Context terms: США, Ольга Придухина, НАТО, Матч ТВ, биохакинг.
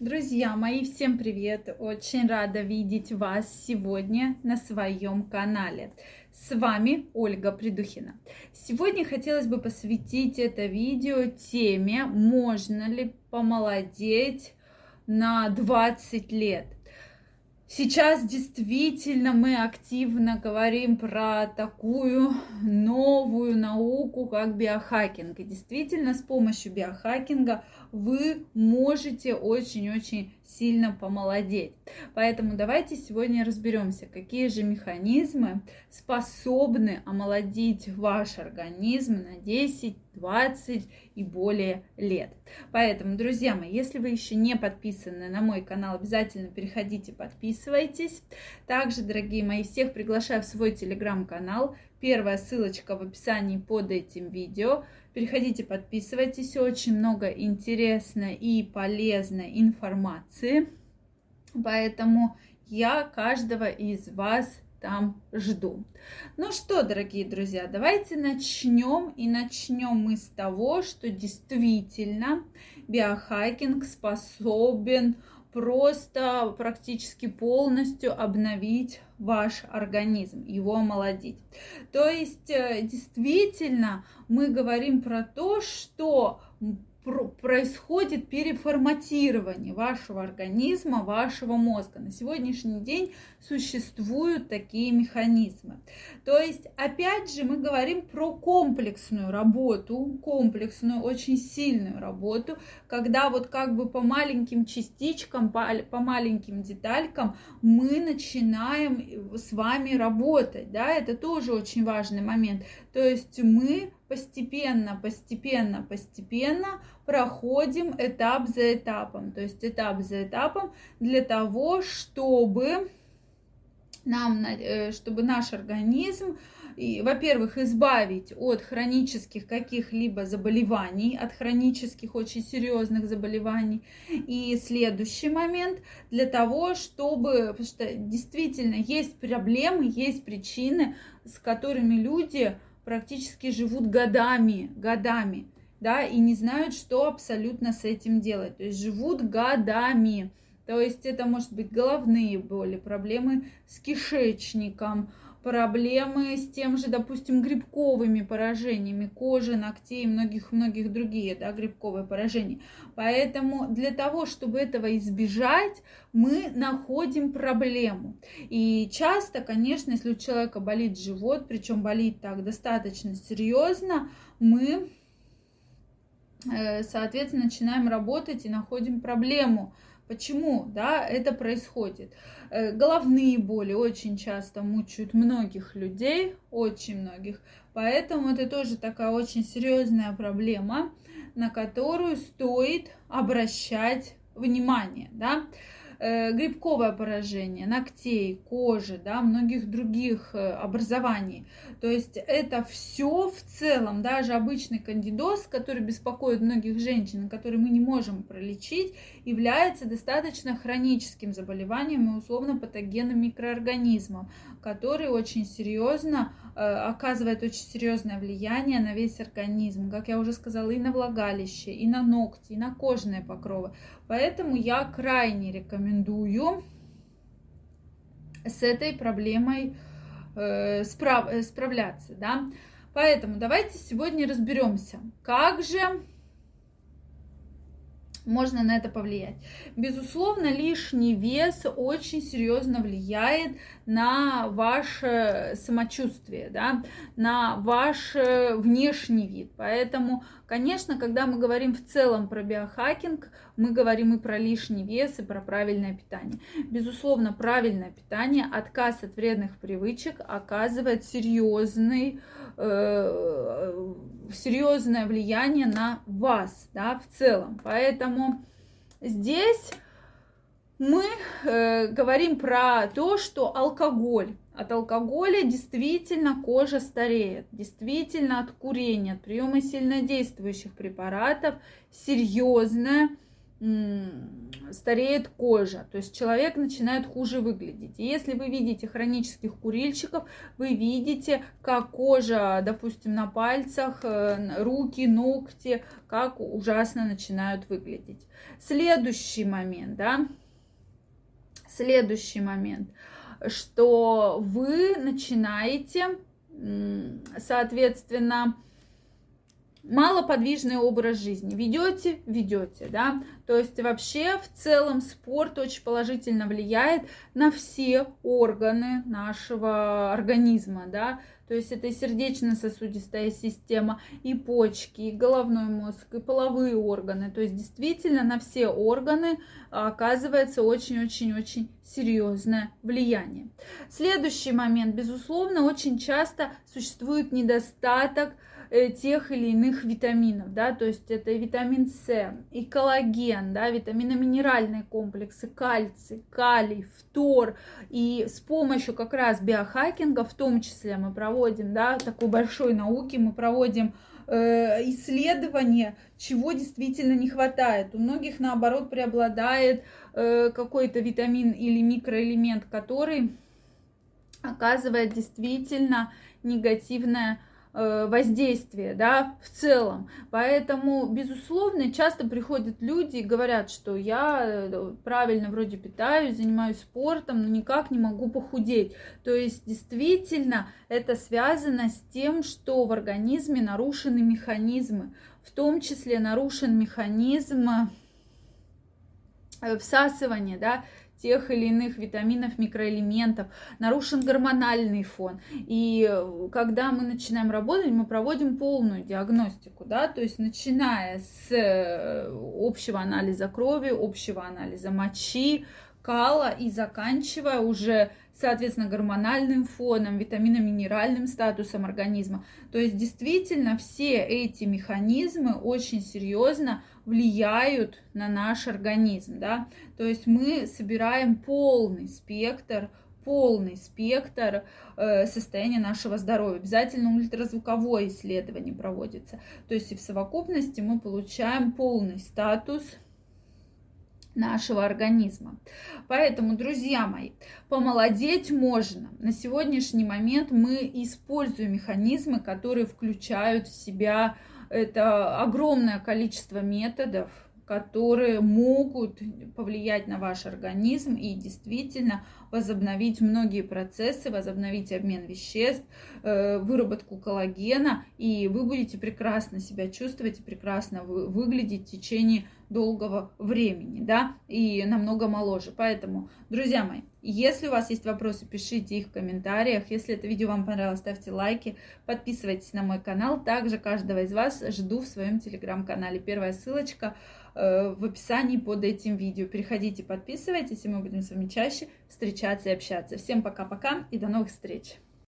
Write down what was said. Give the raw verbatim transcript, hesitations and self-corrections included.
Друзья мои, всем привет! Очень рада видеть вас сегодня на своем канале. С вами Ольга Придухина. Сегодня хотелось бы посвятить это видео теме «Можно ли помолодеть на двадцать лет?». Сейчас действительно мы активно говорим про такую новую науку, как биохакинг. И действительно, с помощью биохакинга вы можете очень-очень сильно помолодеть. Поэтому давайте сегодня разберемся, какие же механизмы способны омолодить ваш организм на десять, двадцать и более лет. Поэтому, друзья мои, если вы еще не подписаны на мой канал, обязательно переходите, подписывайтесь. Также, дорогие мои, всех приглашаю в свой телеграм-канал. Первая ссылочка в описании под этим видео. Переходите, подписывайтесь. Очень много интересной и полезной информации. Поэтому я каждого из вас там жду. Ну что, дорогие друзья, давайте начнем. И начнем мы с того, что действительно биохакинг способен просто практически полностью обновить ваш организм, его омолодить. То есть действительно мы говорим про то, что происходит переформатирование вашего организма, вашего мозга. На сегодняшний день существуют такие механизмы. То есть, опять же, мы говорим про комплексную работу, комплексную, очень сильную работу, когда вот как бы по маленьким частичкам, по, по маленьким деталькам мы начинаем с вами работать, да, это тоже очень важный момент. То есть мы постепенно, постепенно, постепенно проходим этап за этапом, то есть этап за этапом для того, чтобы нам, чтобы наш организм, и, во-первых, избавить от хронических каких-либо заболеваний, от хронических очень серьезных заболеваний. И следующий момент для того, чтобы, потому что действительно есть проблемы, есть причины, с которыми люди практически живут годами, годами, да, и не знают, что абсолютно с этим делать. То есть живут годами. То есть это может быть головные боли, проблемы с кишечником, проблемы с тем же, допустим, грибковыми поражениями кожи, ногтей и многих-многих другие, да, грибковые поражения. Поэтому для того, чтобы этого избежать, мы находим проблему. И часто, конечно, если у человека болит живот, причем болит так достаточно серьезно, мы, соответственно, начинаем работать и находим проблему. Почему, да, это происходит? Головные боли очень часто мучают многих людей, очень многих. Поэтому это тоже такая очень серьезная проблема, на которую стоит обращать внимание, да. Грибковое поражение ногтей, кожи, да, многих других образований. То есть это все в целом, даже обычный кандидоз, который беспокоит многих женщин, который мы не можем пролечить, является достаточно хроническим заболеванием и условно-патогенным микроорганизмом, который очень серьезно э, оказывает очень серьезное влияние на весь организм, как я уже сказала, и на влагалище, и на ногти, и на кожные покровы. Поэтому я крайне рекомендую Рекомендую с этой проблемой э, справ, э, справляться, да. Поэтому давайте сегодня разберемся, как же можно на это повлиять. Безусловно, лишний вес очень серьезно влияет на ваше самочувствие, да, на ваш внешний вид. Поэтому, конечно, когда мы говорим в целом про биохакинг, мы говорим и про лишний вес, и про правильное питание. Безусловно, правильное питание, отказ от вредных привычек оказывает серьезный, э, серьезное влияние на вас, да, в целом. Поэтому здесь мы э, говорим про то, что алкоголь. От алкоголя действительно кожа стареет, действительно от курения, от приема сильнодействующих препаратов серьезное стареет кожа, то есть человек начинает хуже выглядеть. И если вы видите хронических курильщиков, вы видите, как кожа, допустим, на пальцах, руки, ногти, как ужасно начинают выглядеть. Следующий момент, да, следующий момент, что вы начинаете, соответственно, малоподвижный образ жизни. Ведете, ведете, да. То есть вообще в целом спорт очень положительно влияет на все органы нашего организма, да. То есть это и сердечно-сосудистая система, и почки, и головной мозг, и половые органы. То есть действительно на все органы оказывается очень-очень-очень серьезное влияние. Следующий момент. Безусловно, очень часто существует недостаток тех или иных витаминов, да, то есть это и витамин С, и коллаген, да, витамино-минеральные комплексы, кальций, калий, фтор, и с помощью как раз биохакинга, в том числе мы проводим, да, такой большой науки, мы проводим э, исследования, чего действительно не хватает. У многих, наоборот, преобладает э, какой-то витамин или микроэлемент, который оказывает действительно негативное воздействие, да, в целом. Поэтому, безусловно, часто приходят люди и говорят, что я правильно вроде питаюсь, занимаюсь спортом, но никак не могу похудеть. То есть, действительно, это связано с тем, что в организме нарушены механизмы, в том числе нарушен механизм всасывания, да, тех или иных витаминов, микроэлементов, нарушен гормональный фон. И когда мы начинаем работать, мы проводим полную диагностику, да, то есть начиная с общего анализа крови, общего анализа мочи, кала и заканчивая уже, соответственно, гормональным фоном, витаминно-минеральным статусом организма. То есть действительно все эти механизмы очень серьезно влияют на наш организм, да? То есть мы собираем полный спектр, полный спектр э, состояния нашего здоровья. Обязательно ультразвуковое исследование проводится. То есть и в совокупности мы получаем полный статус нашего организма. Поэтому, друзья мои, помолодеть можно. На сегодняшний момент мы используем механизмы, которые включают в себя это огромное количество методов, которые могут повлиять на ваш организм и действительно возобновить многие процессы, возобновить обмен веществ, выработку коллагена, и вы будете прекрасно себя чувствовать и прекрасно выглядеть в течение долгого времени, да, и намного моложе. Поэтому, друзья мои, если у вас есть вопросы, пишите их в комментариях. Если это видео вам понравилось, ставьте лайки, подписывайтесь на мой канал. Также каждого из вас жду в своем телеграм-канале. Первая ссылочка э, в описании под этим видео. Переходите, подписывайтесь, и мы будем с вами чаще встречаться и общаться. Всем пока-пока и до новых встреч!